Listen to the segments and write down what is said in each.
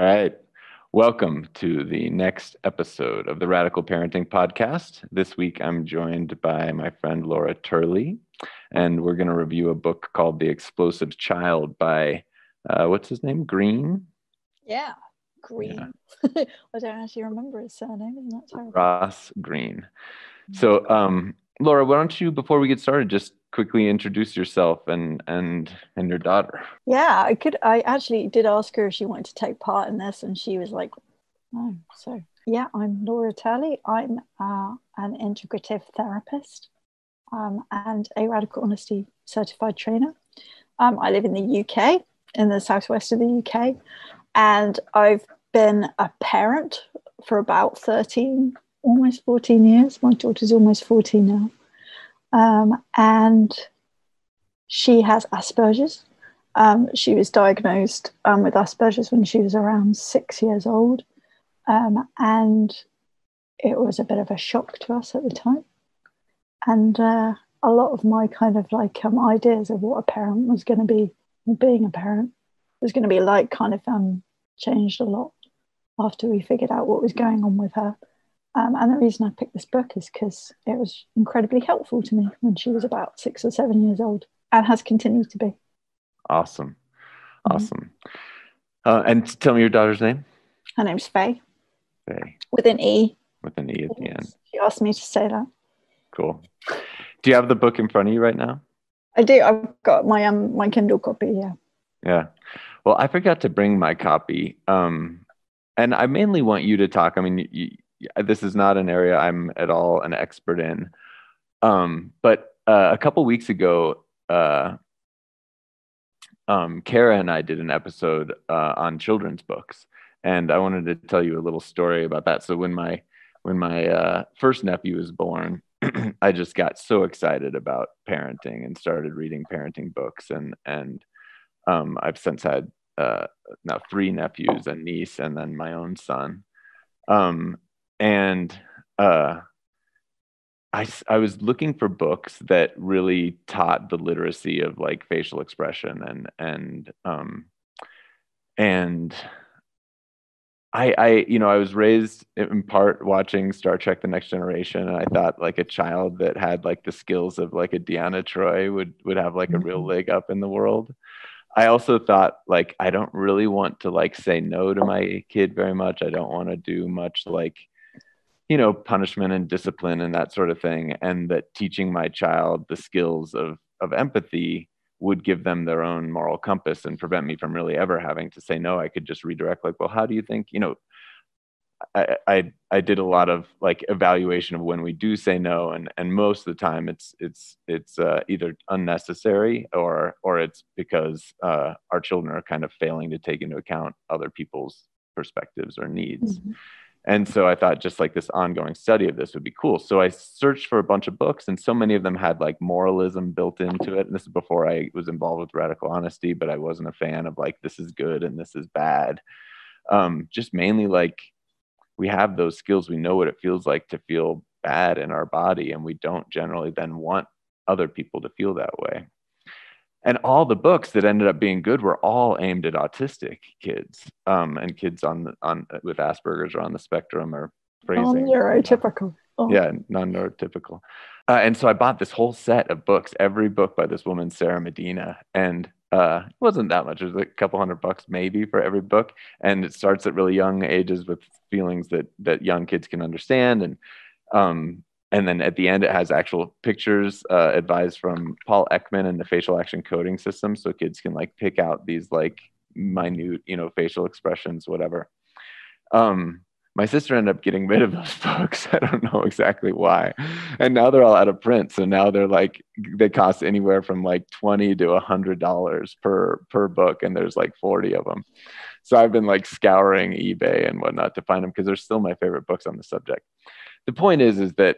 All right. Welcome to the next episode of the Radical Parenting Podcast. This week, I'm joined by my friend Laura Turley, and we're going to review a book called The Explosive Child by, what's his name, Greene? Yeah, Greene. Yeah. I don't actually remember his surname. I'm not sure. Ross Greene. So, Laura, why don't you, before we get started, just quickly introduce yourself and your daughter. Yeah, I actually did ask her if she wanted to take part in this, and she was like, no. So yeah, I'm Laura Turley. I'm an integrative therapist and a Radical Honesty certified trainer. I live in the UK, in the southwest of the UK, and I've been a parent for about 13, almost 14 years. My daughter's almost 14 now. And she has Asperger's. She was diagnosed with Asperger's when she was around 6 years old, and it was a bit of a shock to us at the time. And a lot of my kind of like ideas of what a parent was going to be, being a parent was going to be like, kind of changed a lot after we figured out what was going on with her. And the reason I picked this book is because it was incredibly helpful to me when she was about 6 or 7 years old, and has continued to be. Awesome. Awesome. And tell me your daughter's name. Her name's Faye. Faye. With an E. With an E at the end. She asked me to say that. Cool. Do you have the book in front of you right now? I do. I've got my my Kindle copy, yeah. Yeah. Well, I forgot to bring my copy. And I mainly want you to talk. I mean, this is not an area I'm at all an expert in. But a couple weeks ago, Kara and I did an episode on children's books, and I wanted to tell you a little story about that. So when my first nephew was born, I just got so excited about parenting and started reading parenting books. And I've since had now three nephews, a niece, and then my own son. And I was looking for books that really taught the literacy of like facial expression, and I was raised in part watching Star Trek The Next Generation, and I thought like a child that had like the skills of like a Deanna Troy would have like a real leg up in the world. I also thought, like, I don't really want to like say no to my kid very much. I don't want to do much like, you know, punishment and discipline and that sort of thing. And that teaching my child the skills of empathy would give them their own moral compass and prevent me from really ever having to say no. I could just redirect, like, well, how do you think, you know, I did a lot of like evaluation of when we do say no, and most of the time it's either unnecessary or it's because our children are kind of failing to take into account other people's perspectives or needs. Mm-hmm. And so I thought just like this ongoing study of this would be cool. So I searched for a bunch of books, and so many of them had like moralism built into it. And this is before I was involved with Radical Honesty, but I wasn't a fan of like, this is good and this is bad. Just mainly like, we have those skills. We know what it feels like to feel bad in our body, and we don't generally then want other people to feel that way. And all the books that ended up being good were all aimed at autistic kids and kids with Asperger's or on the spectrum or phrasing. Non-neurotypical. Oh. Yeah, non-neurotypical. And so I bought this whole set of books, every book by this woman, Sarah Medina, and it wasn't that much. It was like a couple $100 maybe for every book. And it starts at really young ages with feelings that young kids can understand. And then at the end, it has actual pictures advised from Paul Ekman and the facial action coding system. So kids can like pick out these like minute, you know, facial expressions, whatever. My sister ended up getting rid of those books. I don't know exactly why. And now they're all out of print. So now they're like, they cost anywhere from like $20 to $100 per book. And there's like 40 of them. So I've been like scouring eBay and whatnot to find them, because they're still my favorite books on the subject. The point is that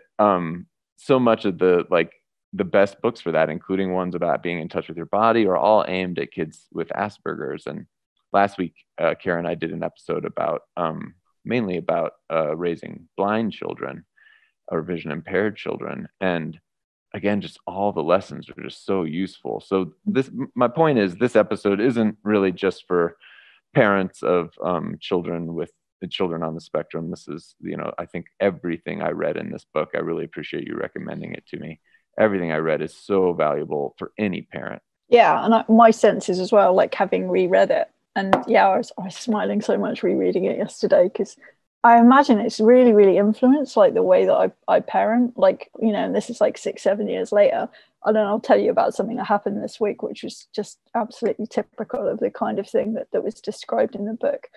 so much of the like the best books for that, including ones about being in touch with your body, are all aimed at kids with Asperger's. And last week, Kara and I did an episode about mainly about raising blind children or vision impaired children. And again, just all the lessons are just so useful. So my point is, this episode isn't really just for parents of children with the children on the spectrum. This is, you know, I think everything I read in this book, I really appreciate you recommending it to me. Everything I read is so valuable for any parent. Yeah. And my sense is as well, like having reread it. And yeah, I was smiling so much rereading it yesterday, because I imagine it's really, really influenced like the way that I parent, like, you know, and this is like 6-7 years later. And then I'll tell you about something that happened this week, which was just absolutely typical of the kind of thing that was described in the book.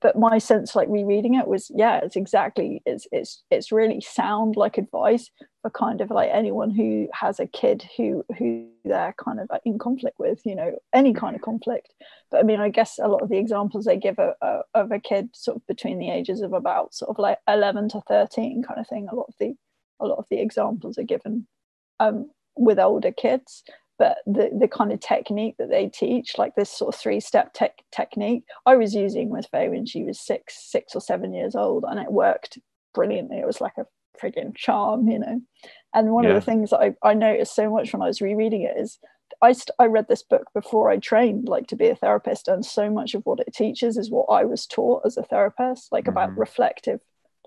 But my sense, like rereading it, was, yeah, it's exactly, it's really sound like advice for kind of like anyone who has a kid who they're kind of in conflict with, you know, any kind of conflict. But I mean, I guess a lot of the examples they give of a kid sort of between the ages of about sort of like 11 to 13 kind of thing. A lot of the examples are given with older kids, but the kind of technique that they teach, like this sort of 3-step technique, I was using with Faye when she was six or seven years old, and it worked brilliantly. It was like a friggin' charm, you know. And one of the things that I noticed so much when I was rereading it is I read this book before I trained, like, to be a therapist, and so much of what it teaches is what I was taught as a therapist, like about reflective,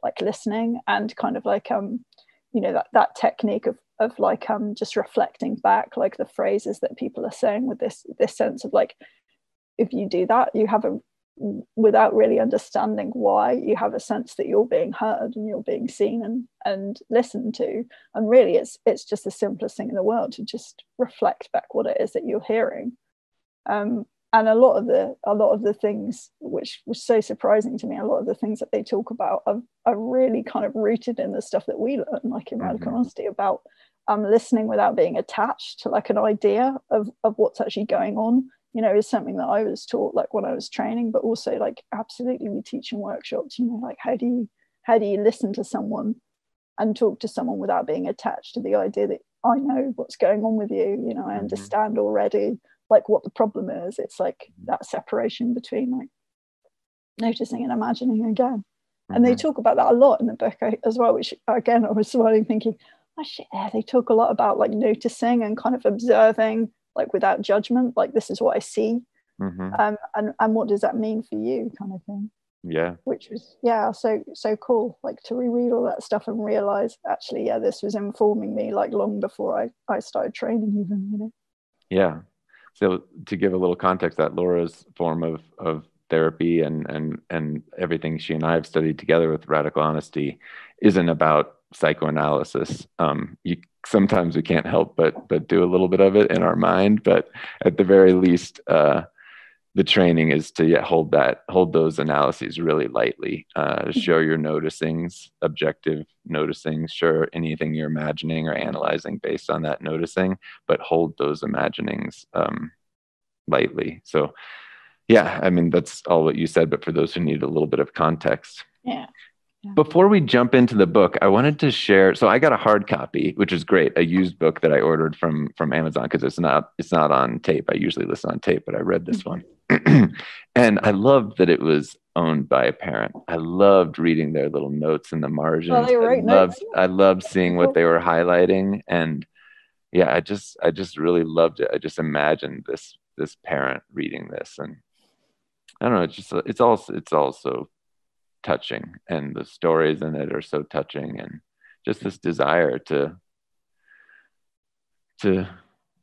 like listening, and kind of like you know, that technique of like just reflecting back, like the phrases that people are saying, with this sense of like, if you do that, you have without really understanding why, you have a sense that you're being heard and you're being seen and listened to. And really it's just the simplest thing in the world to just reflect back what it is that you're hearing. And a lot of the things, which was so surprising to me, a lot of the things that they talk about are really kind of rooted in the stuff that we learn, like in Radical Honesty, about listening without being attached to like an idea of what's actually going on, you know, is something that I was taught like when I was training, but also like absolutely we teach in workshops, you know, like how do you listen to someone and talk to someone without being attached to the idea that I know what's going on with you, you know, I understand already like what the problem is. It's like that separation between like noticing and imagining again. And they talk about that a lot in the book as well, which again, I was smiling thinking, oh shit, yeah, they talk a lot about like noticing and kind of observing, like without judgment, like this is what I see. And what does that mean for you kind of thing. Yeah. Which was, yeah, so cool, like to reread all that stuff and realize actually, yeah, this was informing me like long before I started training even, you know. Yeah. So to give a little context, that Laura's form of therapy and everything she and I have studied together with Radical Honesty isn't about psychoanalysis. Sometimes we can't help but do a little bit of it in our mind, but at the very least, the training is to hold those analyses really lightly. Show your noticings, objective noticings. Sure, anything you're imagining or analyzing based on that noticing, but hold those imaginings lightly. So, yeah, I mean that's all what you said. But for those who need a little bit of context, Before we jump into the book, I wanted to share. So I got a hard copy, which is great. A used book that I ordered from Amazon because it's not on tape. I usually listen on tape, but I read this one. And I loved that it was owned by a parent. I loved reading their little notes in the margins. Well, they wrote notes. I loved seeing what they were highlighting. And yeah, I just really loved it. I just imagined this parent reading this. And I don't know, it's all so touching, and the stories in it are so touching, and just this desire to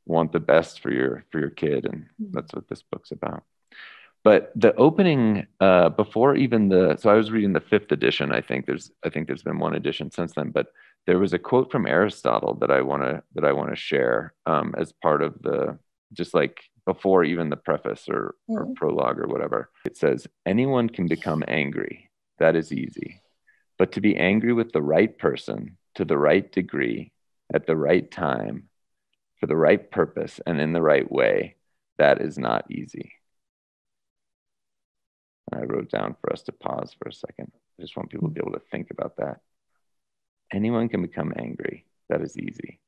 want the best for your kid. And that's what this book's about. But the opening, before even so I was reading the 5th edition. I think there's been one edition since then, but there was a quote from Aristotle that I want to share as part of the, just like before even the preface or prologue or whatever. It says, anyone can become angry. That is easy. But to be angry with the right person, to the right degree, at the right time, for the right purpose, and in the right way, that is not easy. I wrote down for us to pause for a second. I just want people to be able to think about that. Anyone can become angry. That is easy.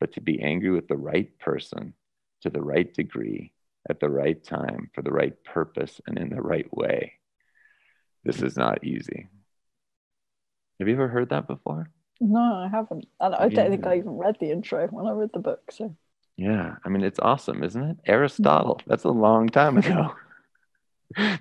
But to be angry with the right person, to the right degree, at the right time, for the right purpose, and in the right way, this is not easy. Have you ever heard that before? No, I haven't. And I don't think I even read the intro when I read the book. So yeah, I mean, it's awesome, isn't it? Aristotle, that's a long time ago.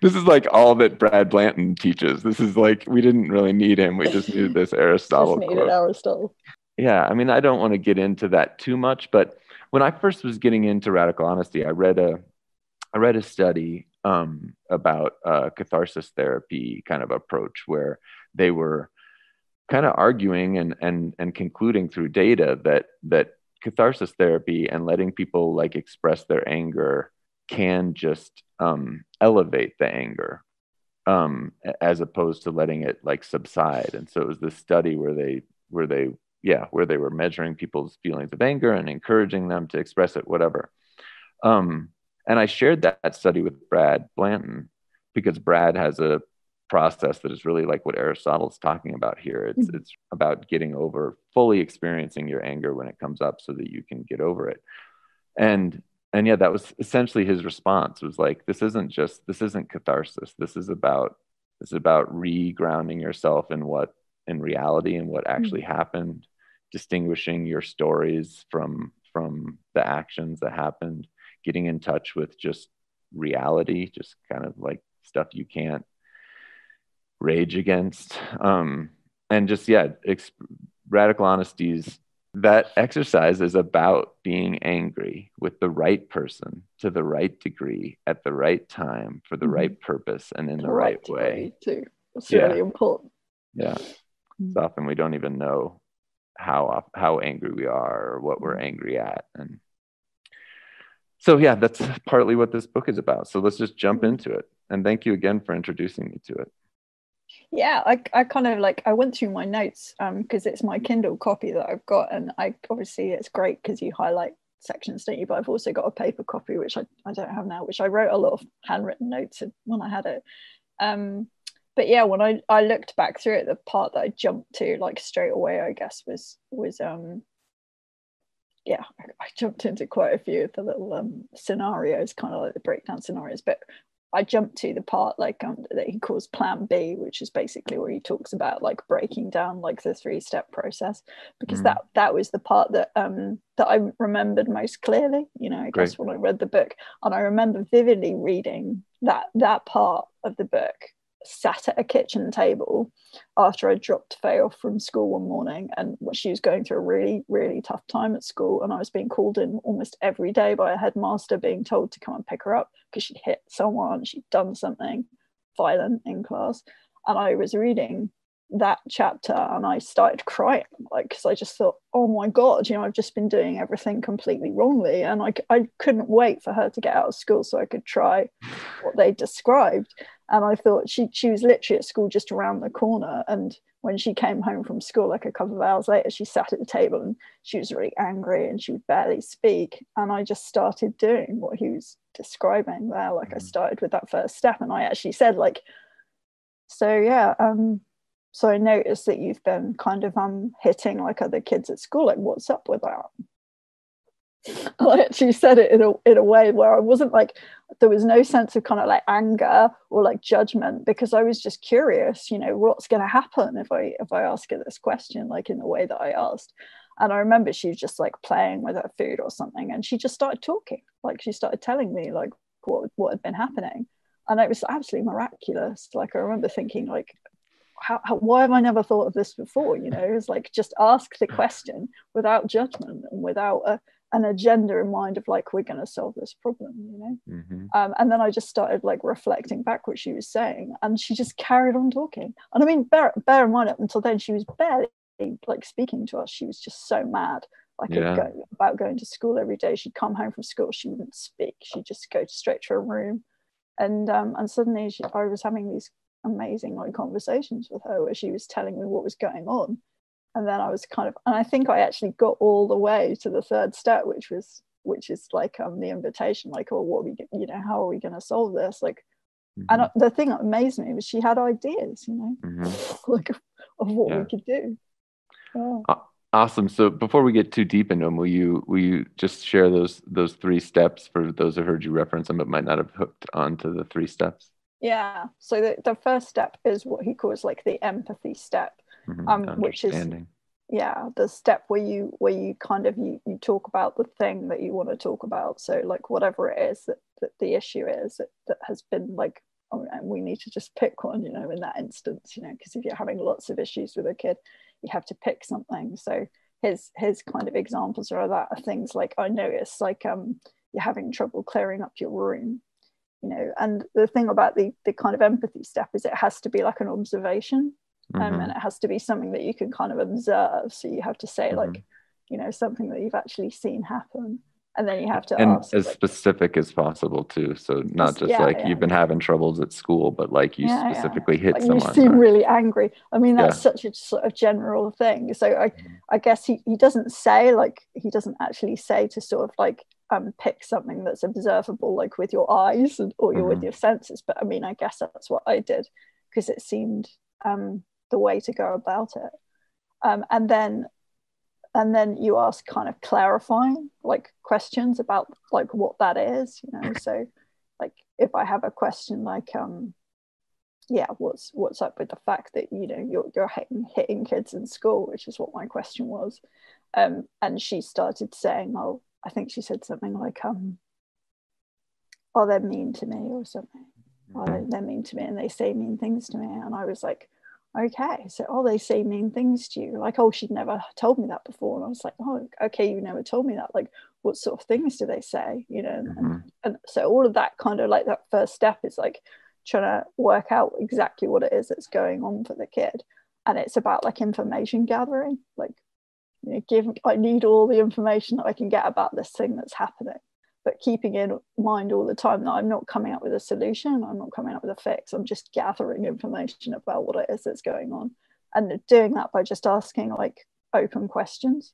This is like all that Brad Blanton teaches. This is like, we didn't really need him. We just needed this Aristotle quote. Yeah, I mean, I don't want to get into that too much, but when I first was getting into radical honesty, I read a study about catharsis therapy kind of approach, where they were kind of arguing and concluding through data that catharsis therapy and letting people like express their anger can just elevate the anger as opposed to letting it like subside. And so it was this study where they were measuring people's feelings of anger and encouraging them to express it, whatever. And I shared that study with Brad Blanton, because Brad has a process that is really like what Aristotle's talking about here. It's about getting over, fully experiencing your anger when it comes up so that you can get over it. And yeah, that was essentially his response, was like, this isn't catharsis. This is about re-grounding yourself in what, in reality and what actually happened, distinguishing your stories from the actions that happened, getting in touch with just reality, just kind of like stuff you can't rage against. And just, yeah, radical honesty's, that exercise is about being angry with the right person to the right degree at the right time for the right purpose and in the right way too. It's really important. Yeah. It's often we don't even know how angry we are or what we're angry at. And so, yeah, that's partly what this book is about. So let's just jump into it. And thank you again for introducing me to it. Yeah, I kind of like, I went through my notes because it's my Kindle copy that I've got. And I obviously, it's great because you highlight sections, don't you? But I've also got a paper copy, which I don't have now, which I wrote a lot of handwritten notes when I had it. But yeah, when I looked back through it, the part that I jumped to like straight away, I guess, was I jumped into quite a few of the little scenarios, kind of like the breakdown scenarios, but I jumped to the part like that he calls Plan B, which is basically where he talks about like breaking down like the 3-step process, because that was the part that I remembered most clearly, you know, I guess, when I read the book. And I remember vividly reading that part of the book sat at a kitchen table after I dropped Faye off from school one morning, and she was going through a really, really tough time at school, and I was being called in almost every day by a headmaster being told to come and pick her up because she'd hit someone, she'd done something violent in class. And I was reading that chapter and I started crying, like, because I just thought, oh my god, you know, I've just been doing everything completely wrongly, and I couldn't wait for her to get out of school so I could try what they described. And I thought she was literally at school just around the corner, and when she came home from school like a couple of hours later, she sat at the table and she was really angry and she would barely speak. And I just started doing what he was describing there, like I started with that first step, and I actually said like, so I noticed that you've been kind of hitting like other kids at school. Like, what's up with that? And I actually said it in a way where I wasn't like, there was no sense of kind of like anger or like judgment, because I was just curious, you know, what's going to happen if I ask her this question, like in the way that I asked. And I remember she was just like playing with her food or something, and she just started talking. Like, she started telling me like what had been happening, and it was absolutely miraculous. Like, I remember thinking like, How, why have I never thought of this before? You know, it's like, just ask the question without judgment and without an agenda in mind of like, we're going to solve this problem, you know? And then I just started like reflecting back what she was saying, and she just carried on talking. And I mean, bear in mind, up until then, she was barely like speaking to us. She was just so mad, like about going to school every day. She'd come home from school, she wouldn't speak. She'd just go straight to her room. And suddenly I was having these amazing like conversations with her where she was telling me what was going on, and then I was and I think I actually got all the way to the 3rd step, which is like the invitation, like, oh, what are we, you know, how are we going to solve this, like, and the thing that amazed me was she had ideas, you know, like of what we could do. Awesome. So before we get too deep into them, will you just share those 3 steps for those who heard you reference them but might not have hooked onto the 3 steps? Yeah, so the 1st step is what he calls like the empathy step, which is the step where you kind of you talk about the thing that you want to talk about. So like whatever it is that the issue is that has been like we need to just pick one, in that instance, because if you're having lots of issues with a kid, you have to pick something. So his kind of examples are that things like, I noticed like you're having trouble clearing up your room, and the thing about the kind of empathy step is it has to be like an observation. And it has to be something that you can kind of observe, so you have to say like something that you've actually seen happen, and then you have to ask, as like, specific as possible too, so not just you've been having troubles at school, but like you specifically hit like someone, you seem really angry. I mean, that's such a sort of general thing. So I guess he doesn't say, like he doesn't actually say to sort of like pick something that's observable, like with your eyes or your with your senses, but I mean I guess that's what I did, because it seemed the way to go about it. And then you ask kind of clarifying like questions about like what that is, so like if I have a question like what's up with the fact that you're hitting kids in school, which is what my question was, and she started saying, I think she said something like they're mean to me or something. They're mean to me and they say mean things to me. And I was like, okay, so they say mean things to you, like she'd never told me that before. And I was like, okay, you never told me that, like what sort of things do they say, and so all of that kind of like that first step is like trying to work out exactly what it is that's going on for the kid, and it's about like information gathering, like I need all the information that I can get about this thing that's happening, but keeping in mind all the time that I'm not coming up with a solution, I'm not coming up with a fix, I'm just gathering information about what it is that's going on, and doing that by just asking like open questions,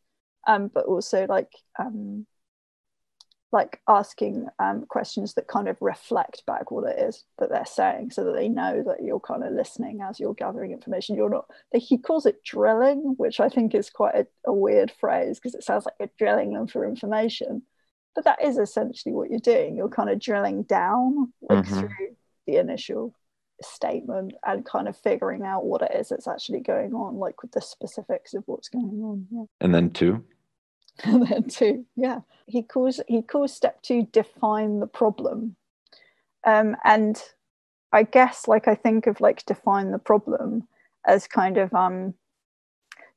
but also like asking questions that kind of reflect back what it is that they're saying, so that they know that you're kind of listening as you're gathering information. You're not, he calls it drilling, which I think is quite a weird phrase, because it sounds like you're drilling them for information. But that is essentially what you're doing. You're kind of drilling down through the initial statement and kind of figuring out what it is that's actually going on, like with the specifics of what's going on. Yeah. And then two? And then two, yeah. He calls step two define the problem. And I guess like I think of like define the problem as kind of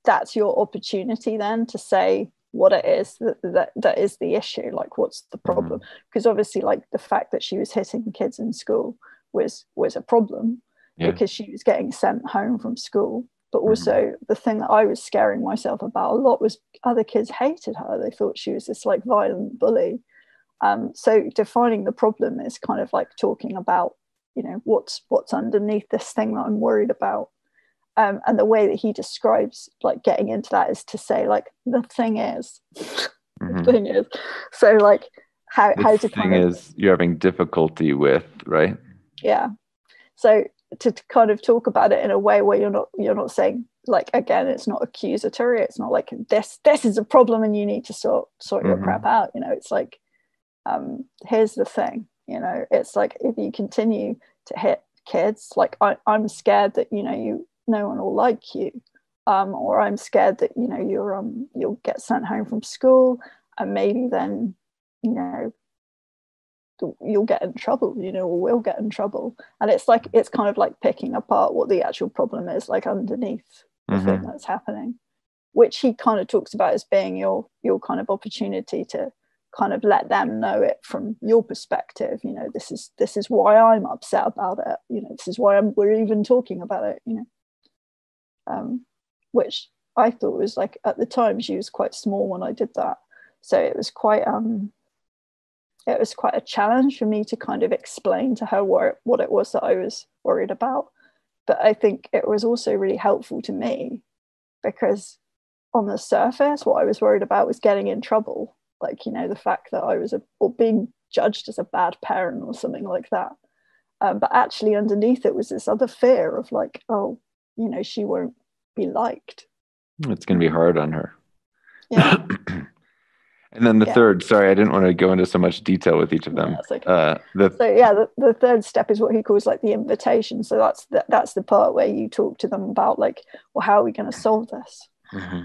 that's your opportunity then to say what it is that is the issue, like what's the problem, because obviously like the fact that she was hitting kids in school was a problem because she was getting sent home from school, but also the thing that I was scaring myself about a lot was other kids hated her, they thought she was this like violent bully, so defining the problem is kind of like talking about what's underneath this thing that I'm worried about. And the way that he describes like getting into that is to say like the thing is, so like how the thing is you're having difficulty with, right? Yeah. So to kind of talk about it in a way where you're not saying like, again, it's not accusatory. It's not like this is a problem and you need to sort your crap out. It's like here's the thing. It's like if you continue to hit kids, like I'm scared that no one will like you, or I'm scared that you'll get sent home from school, and maybe then you'll get in trouble, or we'll get in trouble. And it's like it's kind of like picking apart what the actual problem is, like underneath the thing that's happening, which he kind of talks about as being your kind of opportunity to kind of let them know it from your perspective. This is why I'm upset about it. This is why we're even talking about it. Which I thought was like, at the time she was quite small when I did that, so it was quite a challenge for me to kind of explain to her what it was that I was worried about. But I think it was also really helpful to me, because on the surface what I was worried about was getting in trouble, like the fact that I was or being judged as a bad parent or something like that, but actually underneath it was this other fear of like, she won't be liked, it's going to be hard on her. Yeah. And then the third, sorry, I didn't want to go into so much detail with each of them. That's okay. The third step is what he calls like the invitation. So that's the part where you talk to them about like, well, how are we going to solve this? Mm-hmm.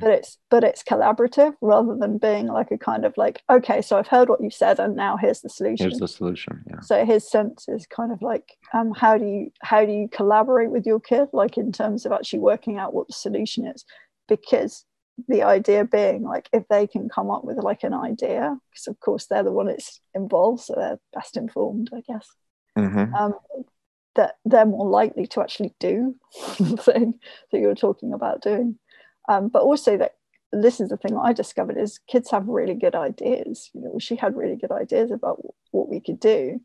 But it's collaborative rather than being like a kind of like, okay, so I've heard what you said and now here's the solution. Here's the solution. Yeah. So his sense is kind of like, how do you collaborate with your kid, like in terms of actually working out what the solution is, because the idea being like if they can come up with like an idea, because of course they're the one that's involved, so they're best informed, I guess. Mm-hmm. That they're more likely to actually do the thing that you're talking about doing. But also that this is the thing I discovered is kids have really good ideas. You know, she had really good ideas about what we could do.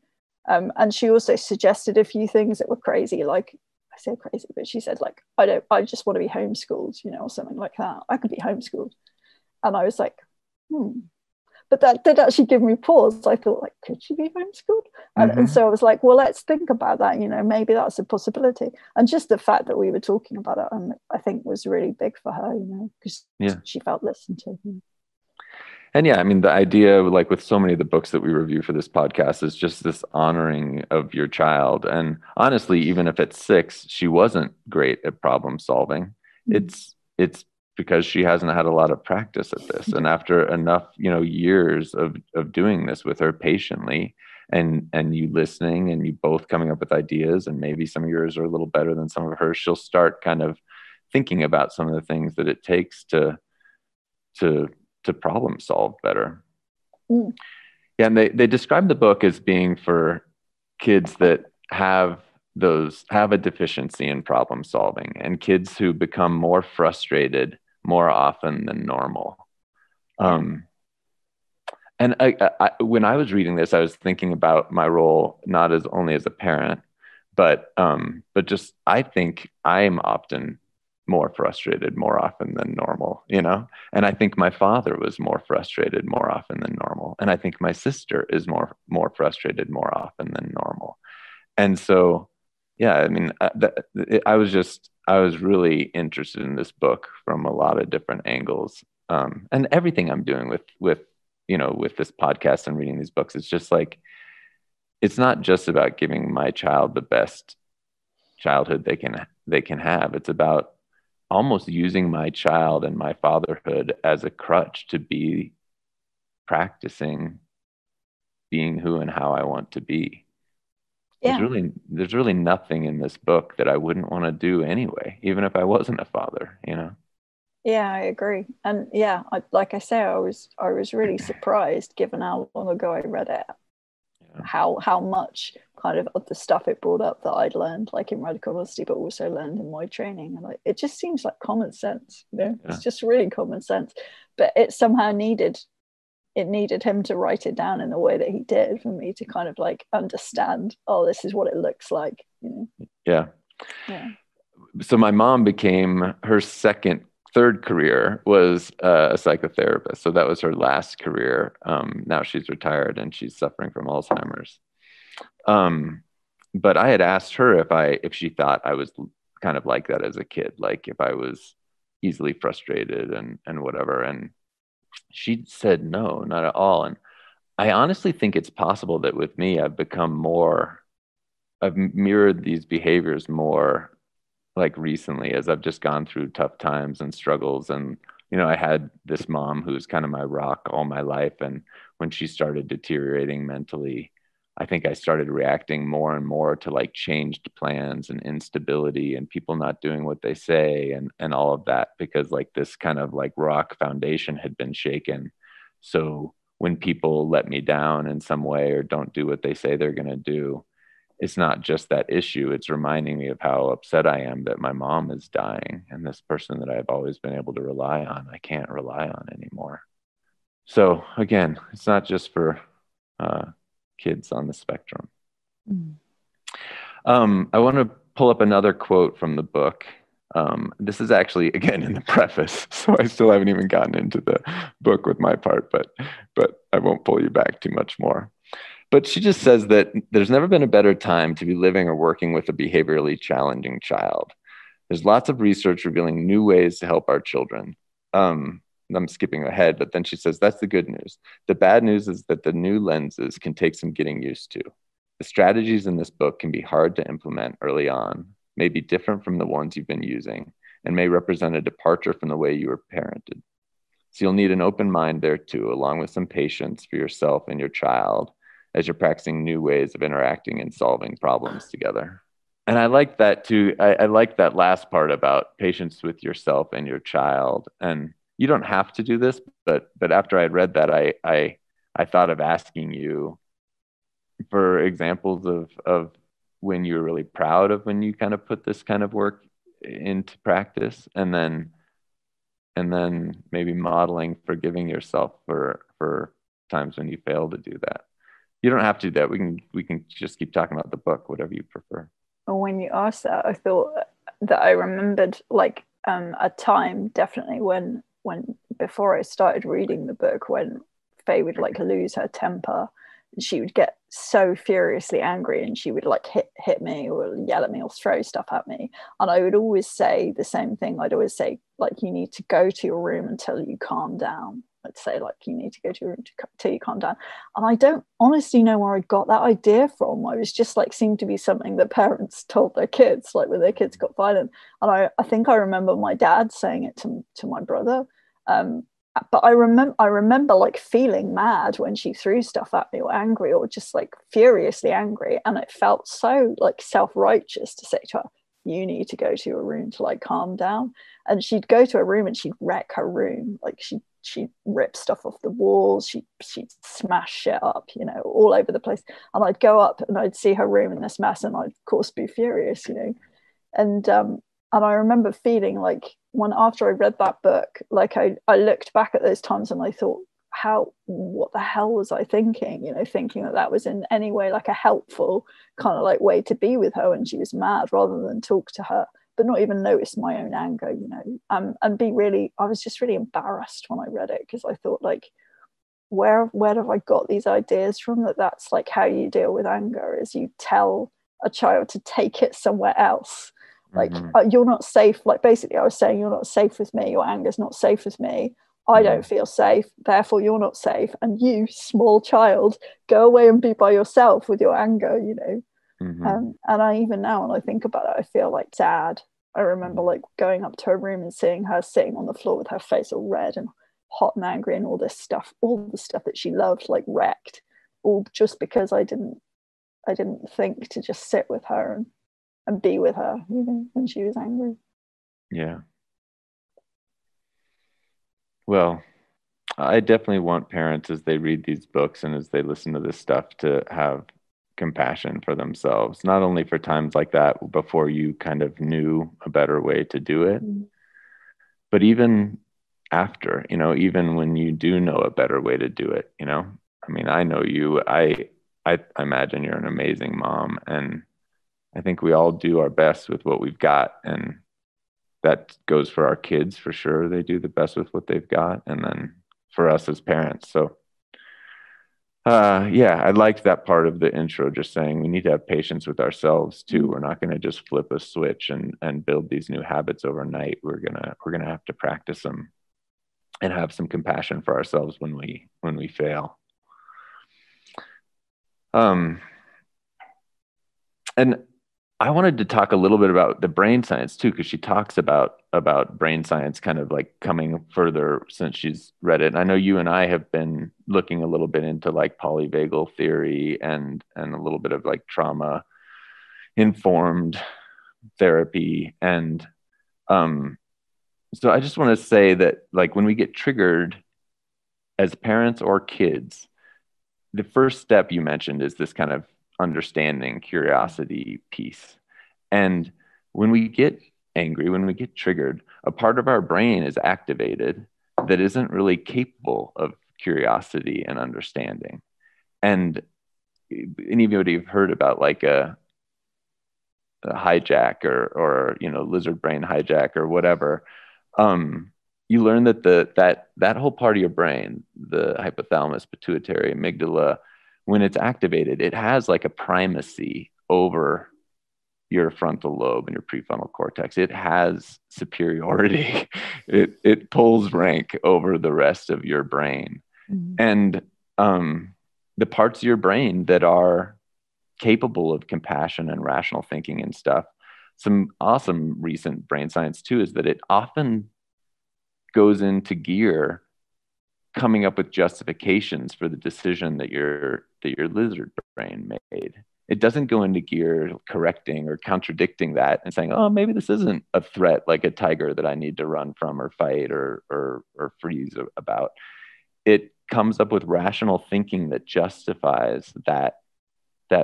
And she also suggested a few things that were crazy. Like, I say crazy, but she said like, I just want to be homeschooled, you know, or something like that. I could be homeschooled. And I was like, But that did actually give me pause. I thought like, could she be homeschooled? And, mm-hmm. and so I was like, well, let's think about that. You know, maybe that's a possibility. And just the fact that we were talking about it, I think was really big for her, you know, because she felt listened to. And yeah, I mean, the idea, like with so many of the books that we review for this podcast, is just this honoring of your child. And honestly, even if at 6, she wasn't great at problem solving, mm-hmm. it's because she hasn't had a lot of practice at this. And after enough, you know, years of doing this with her patiently and you listening and you both coming up with ideas, and maybe some of yours are a little better than some of hers, she'll start kind of thinking about some of the things that it takes to problem solve better. Mm. Yeah, and they describe the book as being for kids that have a deficiency in problem solving, and kids who become more frustrated more often than normal. And I, when I was reading this, I was thinking about my role, not as only as a parent, but just, I think I'm often more frustrated more often than normal, you know? And I think my father was more frustrated more often than normal. And I think my sister is more frustrated more often than normal. And so, yeah, I mean, I was really interested in this book from a lot of different angles, and everything I'm doing with this podcast and reading these books, it's just like, it's not just about giving my child the best childhood they can have. It's about almost using my child and my fatherhood as a crutch to be practicing being who and how I want to be. Yeah. There's really nothing in this book that I wouldn't want to do anyway, even if I wasn't a father, you know? Yeah, I agree. And yeah, I was really surprised, given how long ago I read it, how much kind of the stuff it brought up that I'd learned, like in Radical Honesty, but also learned in my training. And like, it just seems like common sense, you know? Yeah. It's just really common sense, but it somehow needed him to write it down in the way that he did for me to kind of like understand, oh, this is what it looks like, you know? Yeah. So my mom became, her third career was a psychotherapist. So that was her last career. Now she's retired and she's suffering from Alzheimer's. But I had asked her if she thought I was kind of like that as a kid, like if I was easily frustrated and whatever. And she said, no, not at all. And I honestly think it's possible that with me, I've mirrored these behaviors more, like recently, as I've just gone through tough times and struggles. And, you know, I had this mom who's kind of my rock all my life. And when she started deteriorating mentally, I think I started reacting more and more to like changed plans and instability and people not doing what they say and all of that, because like this kind of like rock foundation had been shaken. So when people let me down in some way or don't do what they say they're going to do, it's not just that issue. It's reminding me of how upset I am that my mom is dying and this person that I've always been able to rely on, I can't rely on anymore. So again, it's not just for, kids on the spectrum. Mm. I want to pull up another quote from the book. This is actually, again, in the preface, so I still haven't even gotten into the book with my part, but I won't pull you back too much more. But she just says that there's never been a better time to be living or working with a behaviorally challenging child. There's lots of research revealing new ways to help our children. I'm skipping ahead, but then she says, that's the good news. The bad news is that the new lenses can take some getting used to. The strategies in this book can be hard to implement early on, may be different from the ones you've been using, and may represent a departure from the way you were parented. So you'll need an open mind there too, along with some patience for yourself and your child as you're practicing new ways of interacting and solving problems together. And I like that too. I like that last part about patience with yourself and your child. And you don't have to do this, but after I read that, I thought of asking you for examples of when you're really proud of when you kind of put this kind of work into practice, and then maybe modeling forgiving yourself for times when you fail to do that. You don't have to do that. We can just keep talking about the book, whatever you prefer. When you asked that, I thought that I remembered like a time definitely when before I started reading the book, when Faye would like lose her temper and she would get so furiously angry and she would like hit me or yell at me or throw stuff at me, and I would always say the same thing. I'd always say like, you need to go to your room until you calm down. I'd say like, you need to go to your room until you calm down. And I don't honestly know where I got that idea from. I was just like, seemed to be something that parents told their kids, like when their kids got violent. And I think I remember my dad saying it to my brother. But I remember like feeling mad when she threw stuff at me, or angry, or just like furiously angry. And it felt so like self-righteous to say to her, you need to go to your room to like calm down. And she'd go to her room and she'd wreck her room. Like she'd rip stuff off the walls, she'd smash shit up, you know, all over the place. And I'd go up and I'd see her room in this mess, and I'd of course be furious, you know. And I remember feeling like, when after I read that book, like I looked back at those times and I thought, what the hell was I thinking, you know, thinking that was in any way like a helpful kind of like way to be with her when she was mad, rather than talk to her, but not even notice my own anger, you know, and I was just really embarrassed when I read it, because I thought like, where have I got these ideas from, that's like how you deal with anger, is you tell a child to take it somewhere else. Like, you're not safe. Like, basically I was saying, you're not safe with me. Your anger's not safe with me. I don't feel safe. Therefore you're not safe. And you, small child, go away and be by yourself with your anger, you know? Mm-hmm. And I, even now, when I think about it, I feel like sad. I remember like going up to her room and seeing her sitting on the floor with her face all red and hot and angry, and all this stuff, all the stuff that she loved, like wrecked, all just because I didn't think to just sit with her and be with her, you know, when she was angry. Yeah. Well, I definitely want parents, as they read these books and as they listen to this stuff, to have compassion for themselves, not only for times like that before you kind of knew a better way to do it, but even after, you know, even when you do know a better way to do it, you know, I mean, I know you, I imagine you're an amazing mom, and I think we all do our best with what we've got, and that goes for our kids for sure. They do the best with what they've got, and then for us as parents. So yeah, I liked that part of the intro, just saying we need to have patience with ourselves too. We're not going to just flip a switch and build these new habits overnight. We're gonna have to practice them and have some compassion for ourselves when we fail. And I wanted to talk a little bit about the brain science too, because she talks about brain science kind of like coming further since she's read it. And I know you and I have been looking a little bit into like polyvagal theory and a little bit of like trauma informed therapy. And so I just want to say that like, when we get triggered as parents or kids, the first step you mentioned is this kind of understanding, curiosity piece. And when we get angry, when we get triggered, a part of our brain is activated that isn't really capable of curiosity and understanding. And anybody who've heard about like a hijack or you know, lizard brain hijack or whatever, you learn that that whole part of your brain, the hypothalamus, pituitary, amygdala, when it's activated, it has like a primacy over your frontal lobe and your prefrontal cortex. It has superiority. It pulls rank over the rest of your brain. Mm-hmm. And the parts of your brain that are capable of compassion and rational thinking and stuff some awesome recent brain science too is that it often goes into gear coming up with justifications for the decision that your lizard brain made. It doesn't go into gear correcting or contradicting that and saying, oh, maybe this isn't a threat like a tiger that I need to run from or fight or freeze about. It comes up with rational thinking that justifies that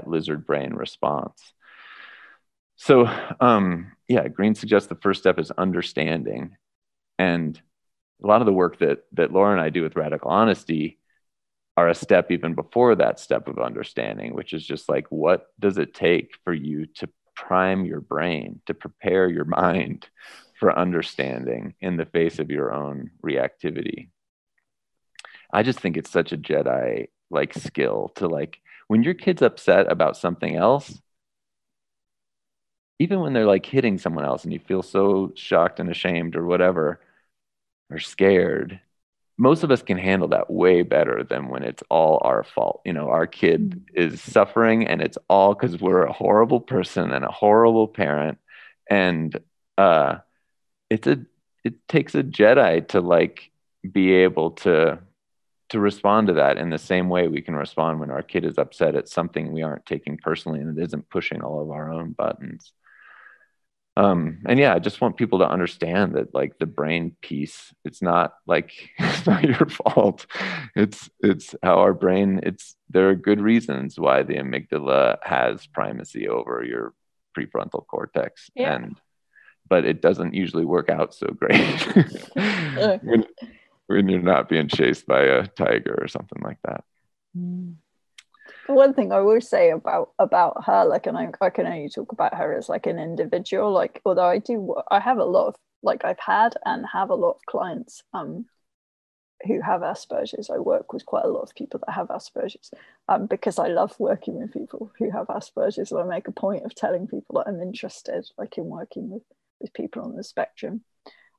lizard brain response. So Greene suggests the first step is understanding. And a lot of the work that Laura and I do with Radical Honesty are a step even before that step of understanding, which is just like, what does it take for you to prime your brain, to prepare your mind for understanding in the face of your own reactivity? I just think it's such a Jedi like skill to, like, when your kid's upset about something else, even when they're like hitting someone else and you feel so shocked and ashamed or whatever, or scared, most of us can handle that way better than when it's all our fault. You know, our kid is suffering and it's all because we're a horrible person and a horrible parent. And it takes a Jedi to like be able to respond to that in the same way we can respond when our kid is upset at something we aren't taking personally and it isn't pushing all of our own buttons. I just want people to understand that, like, the brain piece, it's not your fault. It's how our brain, there are good reasons why the amygdala has primacy over your prefrontal cortex. Yeah. But it doesn't usually work out so great when you're not being chased by a tiger or something like that. Mm. One thing I will say about her, like, and I can only talk about her as like an individual, like, although I've had a lot of clients who have Asperger's. I work with quite a lot of people that have Asperger's because I love working with people who have Asperger's, and I make a point of telling people that I'm interested, like, in working with people on the spectrum.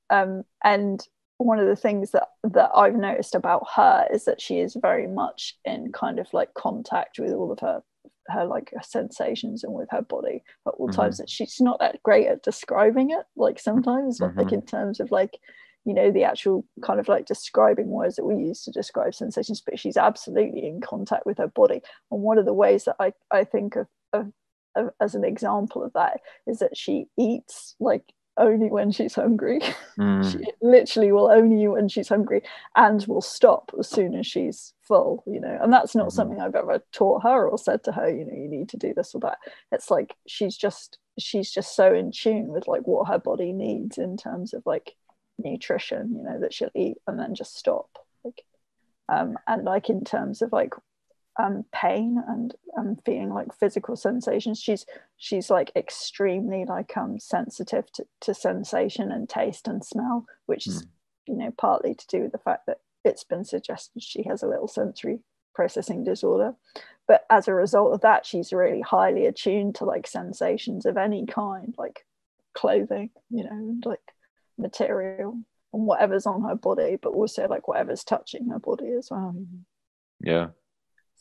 And one of the things that I've noticed about her is that she is very much in kind of like contact with all of her like sensations and with her body at all times. That she's not that great at describing it, like sometimes, like in terms of like, you know, the actual kind of like describing words that we use to describe sensations, but she's absolutely in contact with her body. And one of the ways that I think of as an example of that is that she eats like only when she's hungry. She literally will only eat when she's hungry and will stop as soon as she's full, you know. And that's not something I've ever taught her or said to her, you know, you need to do this or that. It's like she's just so in tune with like what her body needs in terms of like nutrition, you know, that she'll eat and then just stop. Like and like in terms of like pain and feeling like physical sensations, she's like extremely like sensitive to sensation and taste and smell, which is, you know, partly to do with the fact that it's been suggested she has a little sensory processing disorder. But as a result of that, she's really highly attuned to like sensations of any kind, like clothing, you know, and like material and whatever's on her body, but also like whatever's touching her body as well. Yeah.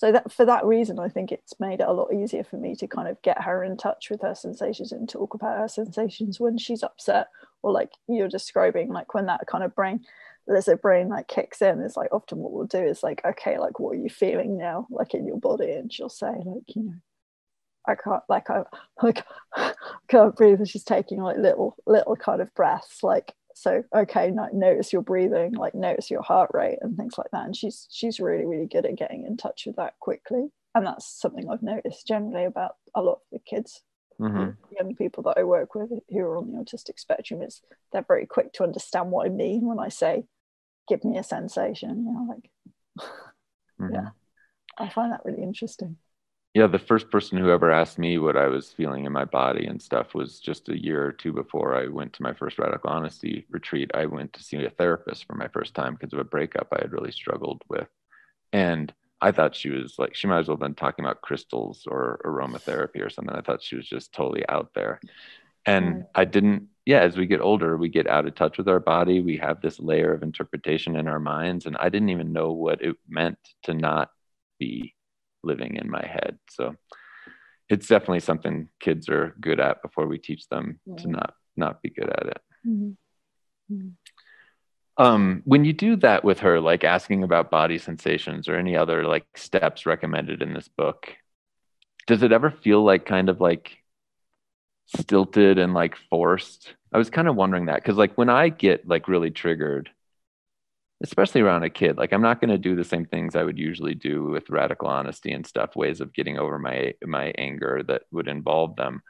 So that, for that reason, I think it's made it a lot easier for me to kind of get her in touch with her sensations and talk about her sensations when she's upset, or like you're describing, like when that kind of lizard brain like kicks in, is like often what we'll do is like, okay, like what are you feeling now, like in your body? And she'll say like, you know, I can't breathe. And she's taking like little kind of breaths, like, so okay, notice your breathing, like notice your heart rate and things like that. And she's really, really good at getting in touch with that quickly. And that's something I've noticed generally about a lot of the kids, young people that I work with who are on the autistic spectrum, is they're very quick to understand what I mean when I say, give me a sensation, you know, like, yeah, I find that really interesting. Yeah, the first person who ever asked me what I was feeling in my body and stuff was just a year or two before I went to my first Radical Honesty retreat. I went to see a therapist for my first time because of a breakup I had really struggled with. And I thought she was like, she might as well have been talking about crystals or aromatherapy or something. I thought she was just totally out there. And I didn't, as we get older, we get out of touch with our body. We have this layer of interpretation in our minds. And I didn't even know what it meant to not be living in my head. So it's definitely something kids are good at before we teach them to not be good at it. Mm-hmm. Mm-hmm. When you do that with her, like asking about body sensations or any other like steps recommended in this book, does it ever feel like kind of like stilted and like forced? I was kind of wondering that, because like when I get like really triggered, especially around a kid, like I'm not going to do the same things I would usually do with Radical Honesty and stuff, ways of getting over my anger that would involve them.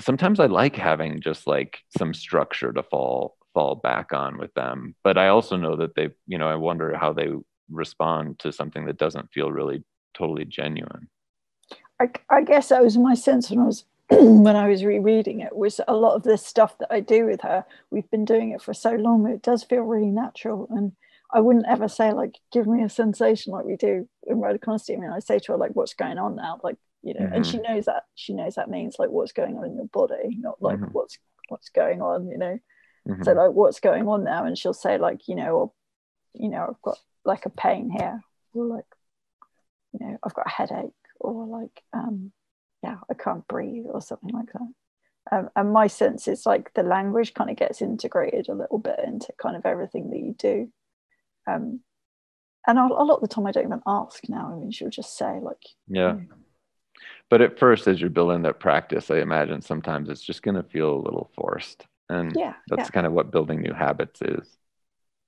Sometimes I like having just like some structure to fall back on with them. But I also know that they, you know, I wonder how they respond to something that doesn't feel really totally genuine. I guess that was my sense when I was rereading it, was a lot of this stuff that I do with her, we've been doing it for so long, it does feel really natural. And I wouldn't ever say like, give me a sensation like we do in Radical Honesty. I mean, I say to her like, what's going on now? Like, you know, mm-hmm. and she knows that means like what's going on in your body, not like mm-hmm. what's going on, you know? Mm-hmm. So like, what's going on now? And she'll say like, you know, I've got like a pain here, or like, you know, I've got a headache, or like, I can't breathe, or something like that. And my sense is like the language kind of gets integrated a little bit into kind of everything that you do. And a lot of the time I don't even ask now. I mean, she'll just say like, yeah. You know. But at first, as you're building that practice, I imagine sometimes it's just going to feel a little forced. And that's kind of what building new habits is.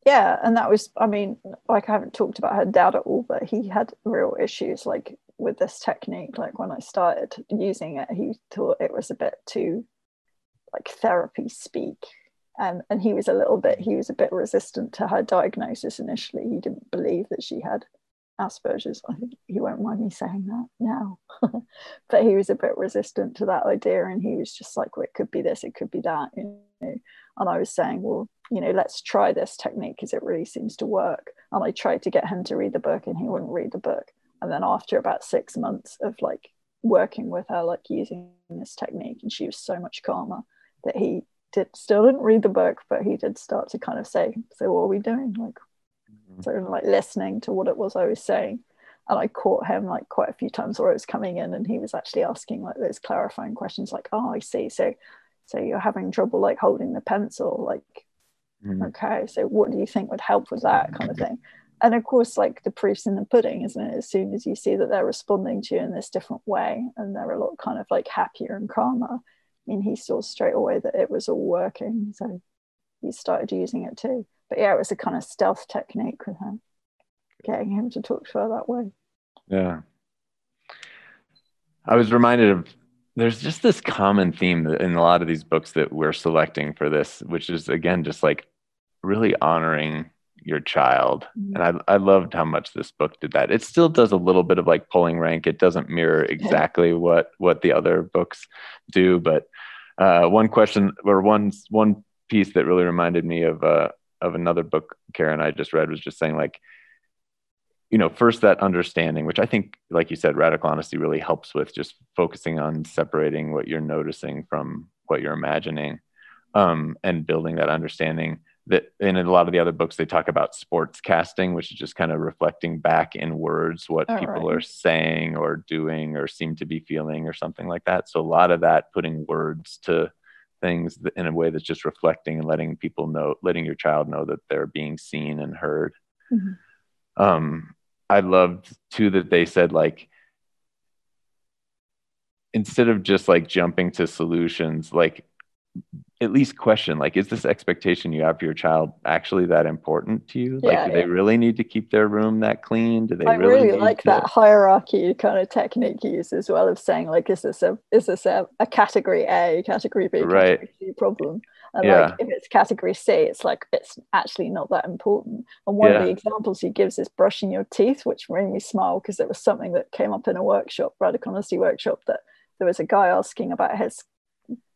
Yeah. And that was, I mean, like I haven't talked about her dad at all, but he had real issues like with this technique. Like when I started using it, he thought it was a bit too like therapy speak. And he was a bit resistant to her diagnosis initially. He didn't believe that she had Asperger's. I think he won't mind me saying that now. But he was a bit resistant to that idea, and he was just like, well, it could be this, it could be that, you know. And I was saying, well, you know, let's try this technique because it really seems to work. And I tried to get him to read the book, and he wouldn't read the book. And then after about 6 months of like working with her, like using this technique, and she was so much calmer, that he still didn't read the book, but he did start to kind of say, so what are we doing? Like, sort of like listening to what it was I was saying. And I caught him like quite a few times where I was coming in and he was actually asking like those clarifying questions, like, oh, I see, so you're having trouble like holding the pencil, like okay, so what do you think would help with that kind of thing? And of course, like the proof's in the pudding, isn't it? As soon as you see that they're responding to you in this different way and they're a lot kind of like happier and calmer, I mean, he saw straight away that it was all working, so he started using it too. But yeah, it was a kind of stealth technique with him, getting him to talk to her that way. Yeah. I was reminded of, there's just this common theme in a lot of these books that we're selecting for this, which is, again, just like really honoring your child. Mm-hmm. And I loved how much this book did that. It still does a little bit of like pulling rank. It doesn't mirror exactly what the other books do. But one question, or one piece that really reminded me of another book Kara and I just read, was just saying like, you know, first that understanding, which I think, like you said, Radical Honesty really helps with, just focusing on separating what you're noticing from what you're imagining, and building that understanding. That in a lot of the other books, they talk about sports casting, which is just kind of reflecting back in words what people are saying or doing or seem to be feeling or something like that. So a lot of that, putting words to things in a way that's just reflecting and letting people know, letting your child know that they're being seen and heard. Mm-hmm. I loved too that they said like, instead of just like jumping to solutions, like at least question, like, is this expectation you have for your child actually that important to you? Like, do they really need to keep their room that clean? Do they really need like that hierarchy kind of technique you use as well, of saying like, is this a category A, category B, category C problem? And like, if it's category C, it's like, it's actually not that important. And one of the examples he gives is brushing your teeth, which made me smile because it was something that came up in a workshop, Radical Honesty workshop, that there was a guy asking about his,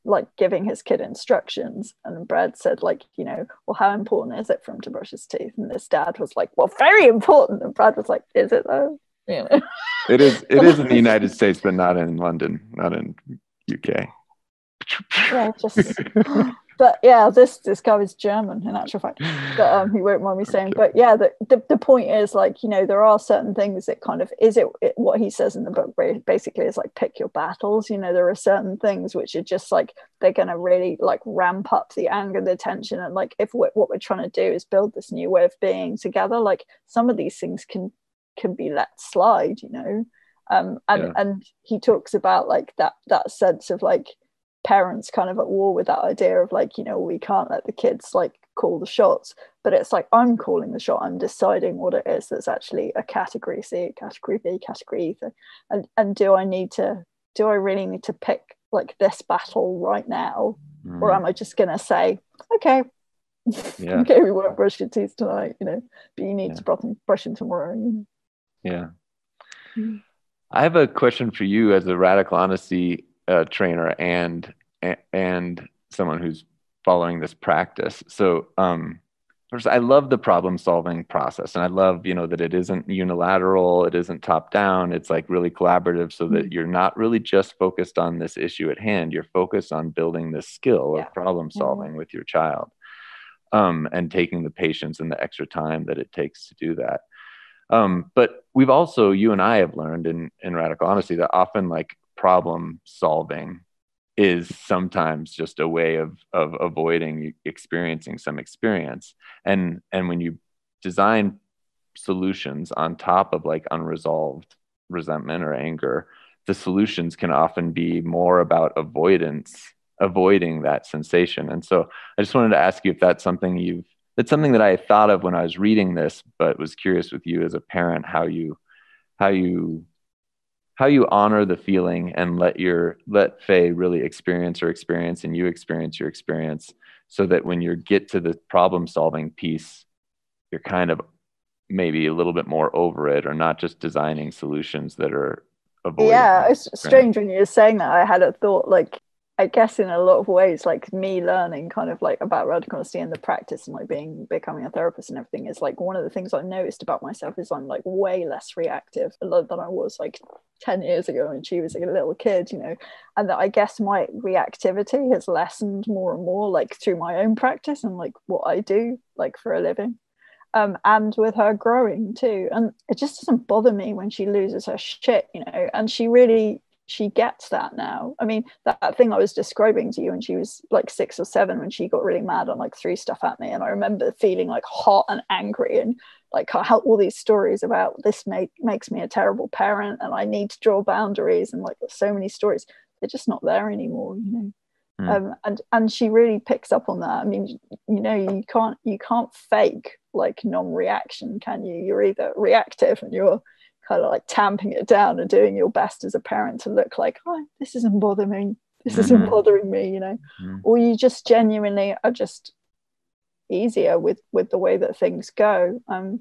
like giving his kid instructions, and Brad said like, you know, well, how important is it for him to brush his teeth? And this dad was like, well, very important. And Brad was like, is it though? You know, it is in the United States, but not in London, not in UK. yeah, just, but yeah, this guy is German in actual fact, but he won't mind me saying. But yeah, the point is, like, you know, there are certain things that kind of what he says in the book basically is like, pick your battles. You know, there are certain things which are just like, they're going to really like ramp up the anger, the tension, and like if what we're trying to do is build this new way of being together, like some of these things can be let slide, you know. And he talks about like that sense of like parents kind of at war with that idea of like, you know, we can't let the kids like call the shots, but it's like, I'm calling the shot, I'm deciding what it is that's actually a category C, category B, category E thing, and do I really need to pick like this battle right now, or am I just gonna say, okay we won't brush your teeth tonight, you know, but you need to brush them tomorrow, you know? Yeah. I have a question for you as a radical honesty trainer and someone who's following this practice. So first, I love the problem solving process, and I love, you know, that it isn't unilateral, it isn't top down, it's like really collaborative, so that you're not really just focused on this issue at hand, you're focused on building this skill of problem solving with your child, and taking the patience and the extra time that it takes to do that. But we've also, you and I have learned in radical honesty that often like problem solving is sometimes just a way of avoiding experiencing some experience. And when you design solutions on top of like unresolved resentment or anger, the solutions can often be more about avoiding that sensation. And so I just wanted to ask you if that's something it's something that I thought of when I was reading this, but was curious with you as a parent, how you honor the feeling and let Faye really experience her experience and you experience your experience, so that when you get to the problem solving piece, you're kind of maybe a little bit more over it, or not just designing solutions that are avoiding. Yeah, it's strange when you were saying that. I had a thought, like, I guess in a lot of ways, like me learning kind of like about radical honesty and the practice and like becoming a therapist and everything, is like one of the things I've noticed about myself is I'm like way less reactive than I was like 10 years ago when she was like a little kid, you know, and that I guess my reactivity has lessened more and more, like through my own practice and like what I do like for a living. And with her growing too. And it just doesn't bother me when she loses her shit, you know, and she gets that now. I mean, that thing I was describing to you when she was like 6 or 7, when she got really mad and like threw stuff at me, and I remember feeling like hot and angry and like all these stories about this makes me a terrible parent and I need to draw boundaries, and like so many stories, they're just not there anymore, you know. And she really picks up on that. I mean, you know, you can't fake like non-reaction, can you? You're either reactive and you're kind of like tamping it down and doing your best as a parent to look like, oh, this isn't bothering me, you know, or you just genuinely are just easier with the way that things go. And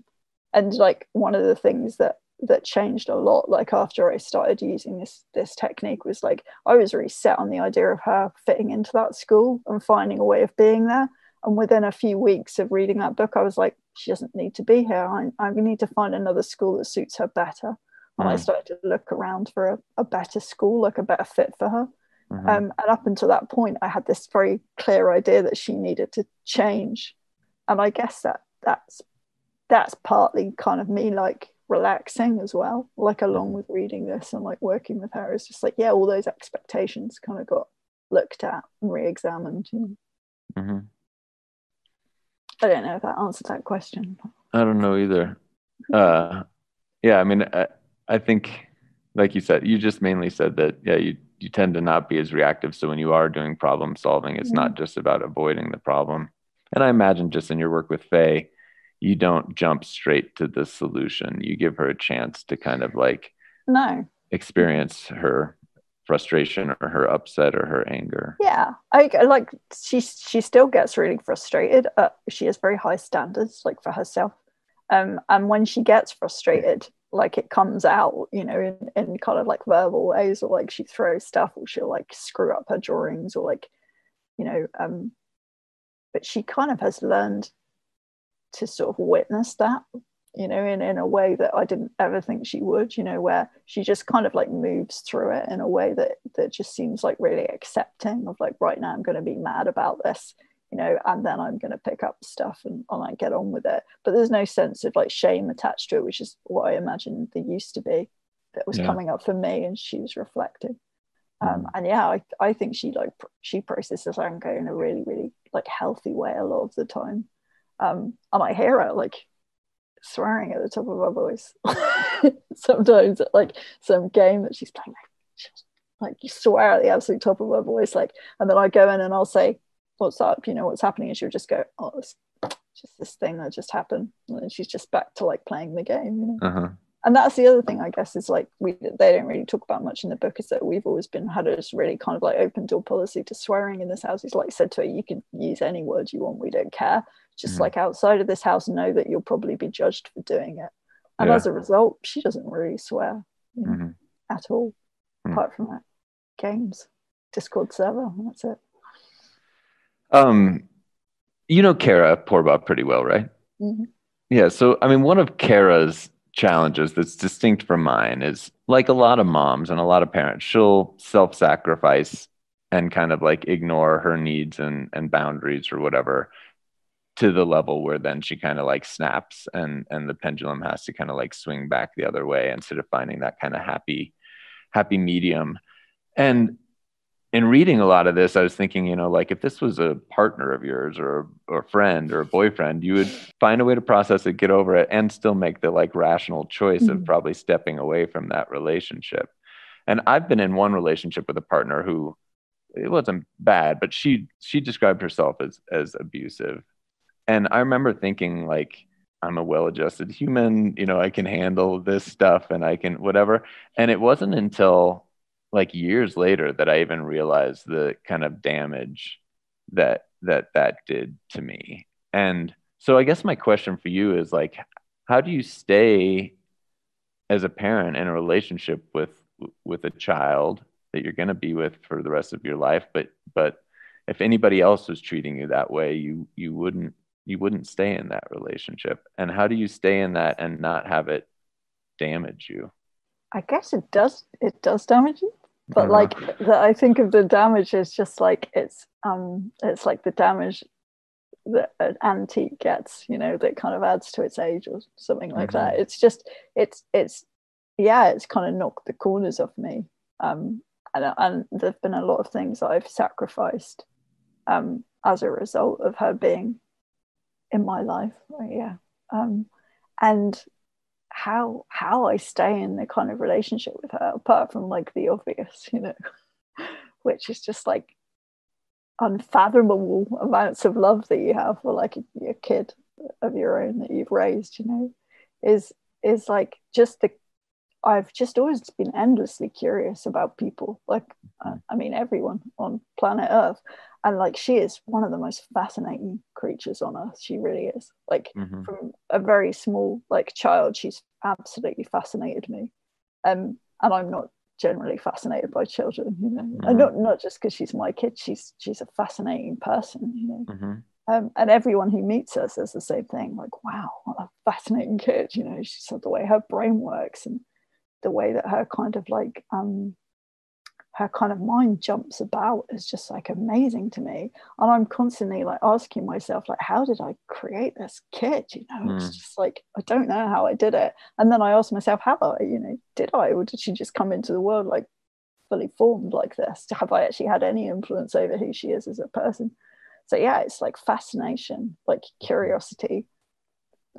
like one of the things that changed a lot, like after I started using this technique, was like I was really set on the idea of her fitting into that school and finding a way of being there. And within a few weeks of reading that book, I was like, she doesn't need to be here. I need to find another school that suits her better. And I started to look around for a better school, like a better fit for her. And up until that point, I had this very clear idea that she needed to change. And I guess that's partly kind of me like relaxing as well, like along with reading this and like working with her. It's just like, yeah, all those expectations kind of got looked at and re-examined. Mm-hmm. I don't know if that answered that question. I don't know either. Yeah, I mean, I think, like you said, you just mainly said that, yeah, you tend to not be as reactive. So when you are doing problem solving, it's not just about avoiding the problem. And I imagine just in your work with Faye, you don't jump straight to the solution. You give her a chance to kind of like experience her frustration or her upset or her anger. I like she still gets really frustrated. She has very high standards like for herself, and when she gets frustrated, like it comes out, you know, in kind of like verbal ways, or like she throws stuff, or she'll like screw up her drawings, or like, you know, but she kind of has learned to sort of witness that you know, in a way that I didn't ever think she would, you know, where she just kind of like moves through it in a way that just seems like really accepting of like, right now I'm going to be mad about this, you know, and then I'm going to pick up stuff and like get on with it. But there's no sense of like shame attached to it, which is what I imagine there used to be that was coming up for me, and she was reflecting. And yeah, I think she processes anger in a really, really like healthy way a lot of the time. And I hear her like swearing at the top of her voice sometimes at like some game that she's playing, like you swear at the absolute top of her voice, like, and then I go in and I'll say, what's up, you know, what's happening, and she'll just go, oh, it's just this thing that just happened, and then she's just back to like playing the game, you know. And that's the other thing, I guess, is like they don't really talk about much in the book, is that we've always had a really kind of like open door policy to swearing in this house. It's like said to her, you can use any word you want, we don't care, just like outside of this house, know that you'll probably be judged for doing it. And as a result, she doesn't really swear, you know, at all, apart from that games Discord server, that's it. You know Kara Porbaugh pretty well, right? Yeah. So, I mean, one of Kara's challenges that's distinct from mine is, like a lot of moms and a lot of parents, she'll self-sacrifice and kind of like ignore her needs and boundaries or whatever, to the level where then she kind of like snaps and the pendulum has to kind of like swing back the other way instead of finding that kind of happy medium. And in reading a lot of this, I was thinking, you know, like if this was a partner of yours or a friend or a boyfriend, you would find a way to process it, get over it, and still make the like rational choice of probably stepping away from that relationship. And I've been in one relationship with a partner who, it wasn't bad, but she described herself as abusive. And I remember thinking, like, I'm a well-adjusted human, you know, I can handle this stuff and I can whatever. And it wasn't until like years later that I even realized the kind of damage that did to me. And so I guess my question for you is, like, how do you stay as a parent in a relationship with a child that you're going to be with for the rest of your life? But if anybody else was treating you that way, you wouldn't stay in that relationship. And how do you stay in that and not have it damage you? I guess it does damage you, but like I think of the damage as just like it's like the damage that an antique gets, you know, that kind of adds to its age or something like that. It's just it's kind of knocked the corners off me, and there've been a lot of things that I've sacrificed as a result of her being in my life, and how I stay in the kind of relationship with her, apart from like the obvious, you know, which is just like unfathomable amounts of love that you have for like a kid of your own that you've raised, you know, is like just the, I've just always been endlessly curious about people, like, I mean, everyone on planet Earth. And like, she is one of the most fascinating creatures on Earth. She really is. Like from a very small like child, she's absolutely fascinated me. And I'm not generally fascinated by children, you know, and not just because she's my kid, she's a fascinating person, you know. And everyone who meets her says the same thing, like, wow, what a fascinating kid, you know. She said the way her brain works and the way that her kind of like, her kind of mind jumps about is just like amazing to me. And I'm constantly like asking myself, like, how did I create this kid? You know, it's just like, I don't know how I did it. And then I ask myself, did I, or did she just come into the world like fully formed like this? Have I actually had any influence over who she is as a person? So yeah, it's like fascination, like curiosity,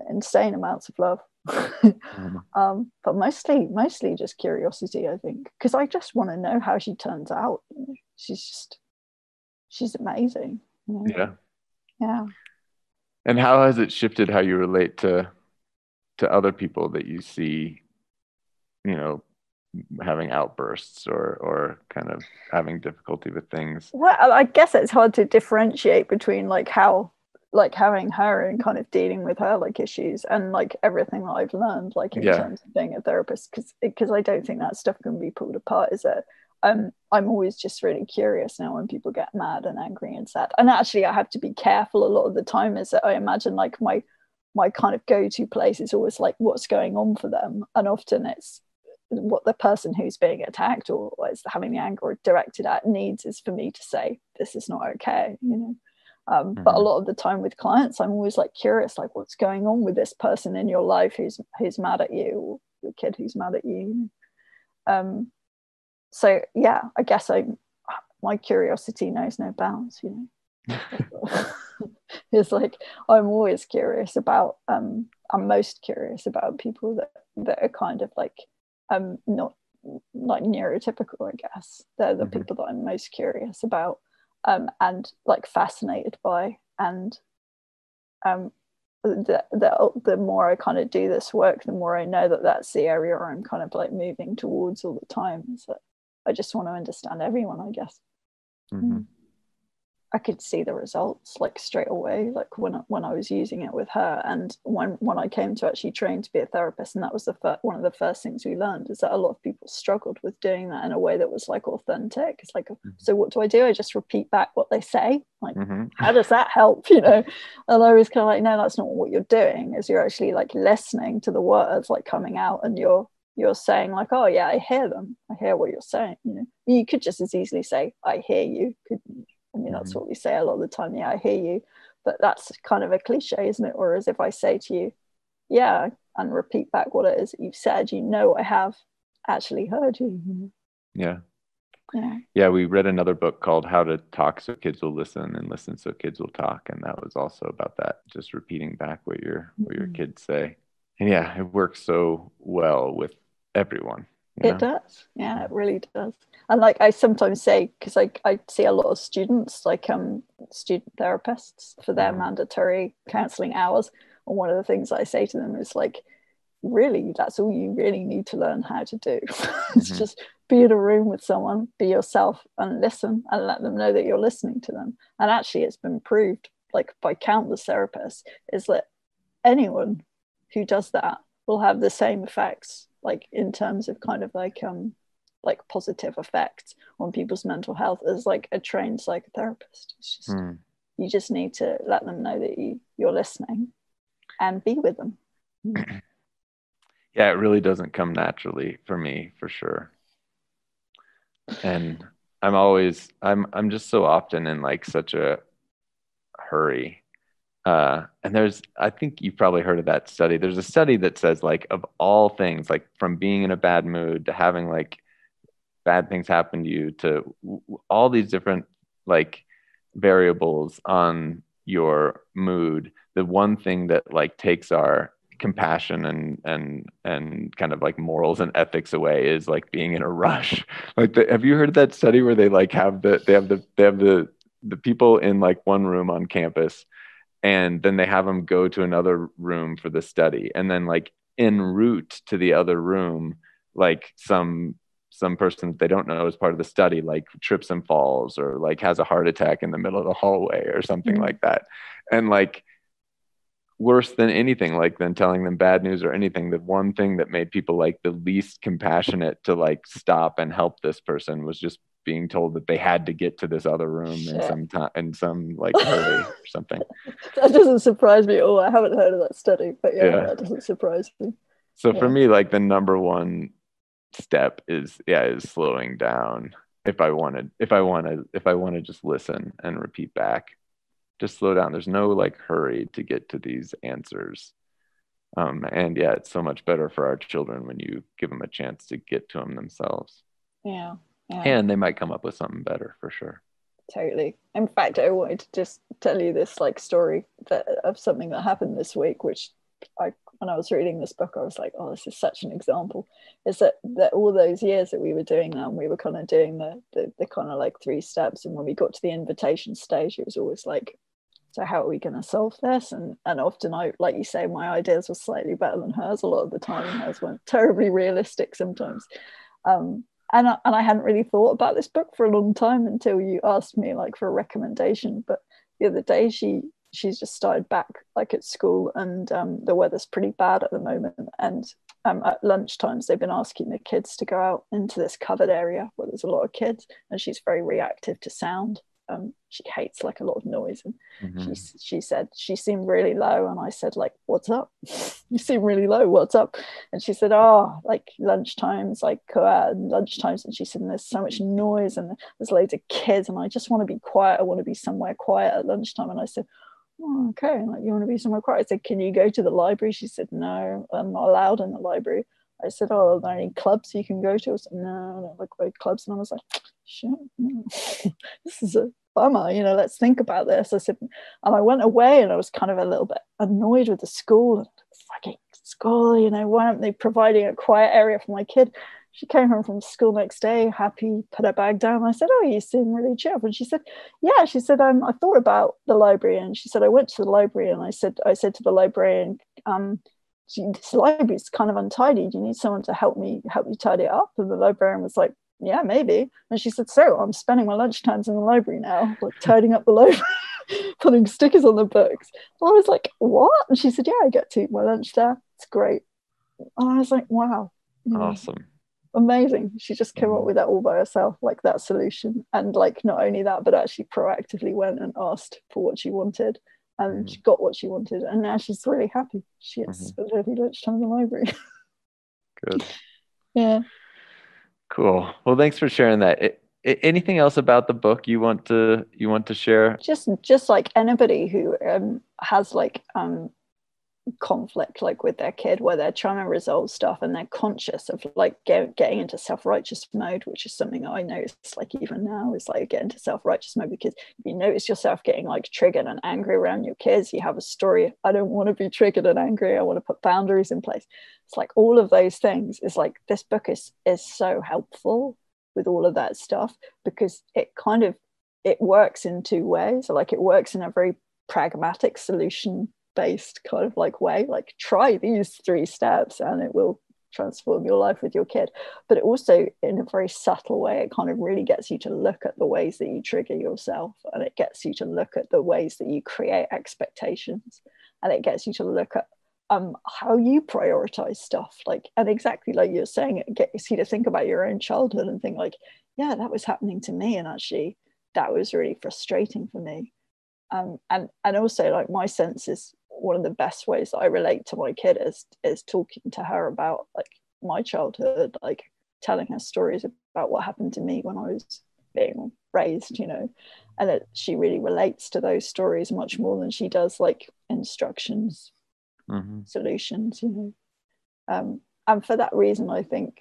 insane amounts of love. But mostly just curiosity, I think, because I just want to know how she turns out. She's amazing, you know? yeah And how has it shifted how you relate to other people that you see, you know, having outbursts or kind of having difficulty with things? Well, I guess it's hard to differentiate between like how like having her and kind of dealing with her like issues and like everything that I've learned like in terms of being a therapist, because I don't think that stuff can be pulled apart. Is that I'm always just really curious now when people get mad and angry and sad, and actually I have to be careful a lot of the time, is that I imagine like my my kind of go-to place is always like what's going on for them, and often it's what the person who's being attacked or is having the anger directed at needs is for me to say this is not okay, you know. But a lot of the time with clients, I'm always like curious, like what's going on with this person in your life who's mad at you, or your kid who's mad at you. So yeah, I guess my curiosity knows no bounds, you know. It's like I'm always curious about. I'm most curious about people that are kind of like not like neurotypical. I guess they're the people that I'm most curious about. And like fascinated by, and the more I kind of do this work, the more I know that that's the area I'm kind of like moving towards all the time. So I just want to understand everyone, I guess. I could see the results like straight away, like when I was using it with her, and when I came to actually train to be a therapist, and that was one of the first things we learned is that a lot of people struggled with doing that in a way that was like authentic. It's like, so what do? I just repeat back what they say. Like, how does that help? You know? And I was kind of like, no, that's not what you're doing. Is you're actually like listening to the words like coming out, and you're saying like, oh yeah, I hear them. I hear what you're saying. You know, you could just as easily say, I hear you, couldn't you? I mean, that's what we say a lot of the time. Yeah, I hear you. But that's kind of a cliche, isn't it? Or as if I say to you, yeah, and repeat back what it is that you've said, you know, I have actually heard you. Yeah. We read another book called How to Talk So Kids Will Listen and Listen So Kids Will Talk. And that was also about that, just repeating back what your kids say. And yeah, it works so well with everyone. It does. Yeah, it really does. And like I sometimes say, because I see a lot of students, like student therapists for their mandatory counseling hours. And one of the things I say to them is like, really, that's all you really need to learn how to do. It's just be in a room with someone, be yourself and listen and let them know that you're listening to them. And actually it's been proved like by countless therapists is that anyone who does that will have the same effects, like in terms of kind of like positive effects on people's mental health as like a trained psychotherapist. It's just you just need to let them know that you're listening and be with them. Yeah, it really doesn't come naturally for me, for sure. And I'm just so often in like such a hurry. And I think you've probably heard of that study. There's a study that says like of all things, like from being in a bad mood to having like bad things happen to you to all these different like variables on your mood, the one thing that like takes our compassion and kind of like morals and ethics away is like being in a rush. Like have you heard of that study where they like have the people in like one room on campus, and then they have them go to another room for the study. And then like en route to the other room, like some person that they don't know is part of the study, like trips and falls or like has a heart attack in the middle of the hallway or something like that. And like worse than anything, like than telling them bad news or anything, the one thing that made people like the least compassionate to like stop and help this person was just being told that they had to get to this other room in some like hurry or something. That doesn't surprise me at all. I haven't heard of that study, but yeah. That doesn't surprise me. So for me, like the number one step is slowing down. If I want to just listen and repeat back, just slow down. There's no like hurry to get to these answers. And yeah, it's so much better for our children when you give them a chance to get to them themselves. Yeah. Yeah. And they might come up with something better for sure. Totally. In fact, I wanted to just tell you this like story of something that happened this week, which when I was reading this book, I was like, oh, this is such an example. Is that all those years that we were doing that, and we were kind of doing the kind of like 3 steps. And when we got to the invitation stage, it was always like, so how are we going to solve this? And often I, like you say, my ideas were slightly better than hers a lot of the time. And hers weren't terribly realistic sometimes. And I hadn't really thought about this book for a long time until you asked me like for a recommendation. But the other day she's just started back like at school, and the weather's pretty bad at the moment. And at lunch times they've been asking the kids to go out into this covered area where there's a lot of kids, and she's very reactive to sound. she hates like a lot of noise, and mm-hmm. she said she seemed really low, and I said, like, what's up? You seem really low, what's up? And she said, oh, like lunchtimes, like lunchtimes, and she said, and there's so much noise and there's loads of kids and I just want to be quiet, I want to be somewhere quiet at lunchtime. And I said, oh, okay, like, you want to be somewhere quiet? I said, can you go to the library? She said, no, I'm not allowed in the library. I said, oh, are there any clubs you can go to? I said, no, I don't like about clubs. And I was like, shit, no. This is a bummer, you know, let's think about this. I said, and I went away and I was kind of a little bit annoyed with the school. And fucking school, you know, why aren't they providing a quiet area for my kid? She came home from school next day, happy, put her bag down. I said, oh, you seem really cheerful. And she said, yeah, she said, I thought about the library. And she said, I went to the library, and I said to the librarian, this library is kind of untidy. Do you need someone to help me tidy it up? And the librarian was like, yeah, maybe. And she said, so I'm spending my lunch times in the library now, like tidying up the library, putting stickers on the books. And I was like, what? And she said, yeah, I get to eat my lunch there. It's great. And I was like, wow. Awesome. Amazing. She just came up with that all by herself, like that solution. And like, not only that, but actually proactively went and asked for what she wanted. And she got what she wanted, and now she's really happy. She has spent every lunchtime in the library. Good. Yeah. Cool. Well, thanks for sharing that. Anything else about the book you want to share? Just like anybody who has like conflict, like with their kid, where they're trying to resolve stuff and they're conscious of like getting into self-righteous mode, which is something I noticed, like even now, is like get into self-righteous mode, because if you notice yourself getting like triggered and angry around your kids, you have a story, I don't want to be triggered and angry, I want to put boundaries in place. It's like all of those things is like, this book is so helpful with all of that stuff, because it kind of, it works in two ways. So like it works in a very pragmatic solution based kind of like way, like try these 3 steps and it will transform your life with your kid, but it also in a very subtle way, it kind of really gets you to look at the ways that you trigger yourself, and it gets you to look at the ways that you create expectations, and it gets you to look at how you prioritize stuff, like, and exactly like you're saying, it gets you to think about your own childhood and think like, yeah, that was happening to me, and actually that was really frustrating for me. And also like my sense is one of the best ways that I relate to my kid is talking to her about like my childhood, like telling her stories about what happened to me when I was being raised, you know, and that she really relates to those stories much more than she does like instructions, solutions, you know. And for that reason, I think,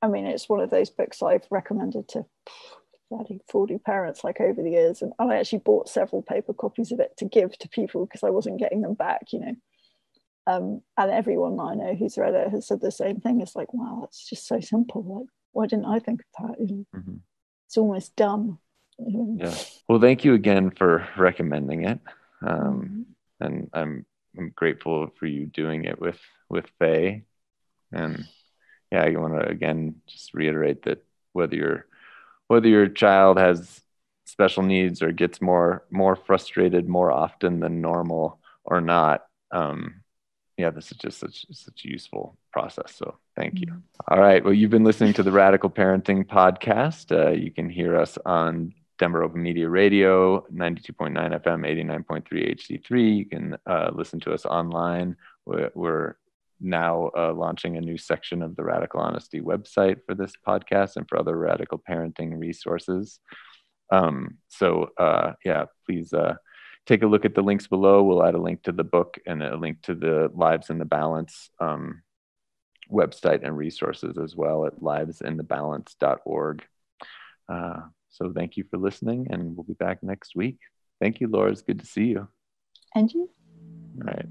I mean, it's one of those books I've recommended to 30, 40 parents like over the years, and I actually bought several paper copies of it to give to people because I wasn't getting them back, you know, and everyone I know who's read it has said the same thing. It's like, wow, that's just so simple, like why didn't I think of that, you know? It's almost dumb, you know? Yeah, well, thank you again for recommending it, and I'm grateful for you doing it with Faye. And yeah, I want to again just reiterate that whether your child has special needs or gets more frustrated more often than normal or not, yeah, this is just such a useful process. So thank you. All right. Well, you've been listening to the Radical Parenting Podcast. You can hear us on Denver Open Media Radio, 92.9 FM, 89.3 HD3. You can listen to us online. We're now launching a new section of the Radical Honesty website for this podcast and for other radical parenting resources. Yeah, please take a look at the links below. We'll add a link to the book and a link to the Lives in the Balance website and resources as well at livesinthebalance.org. So thank you for listening, and we'll be back next week. Thank you, Laura. It's good to see you. And you. All right.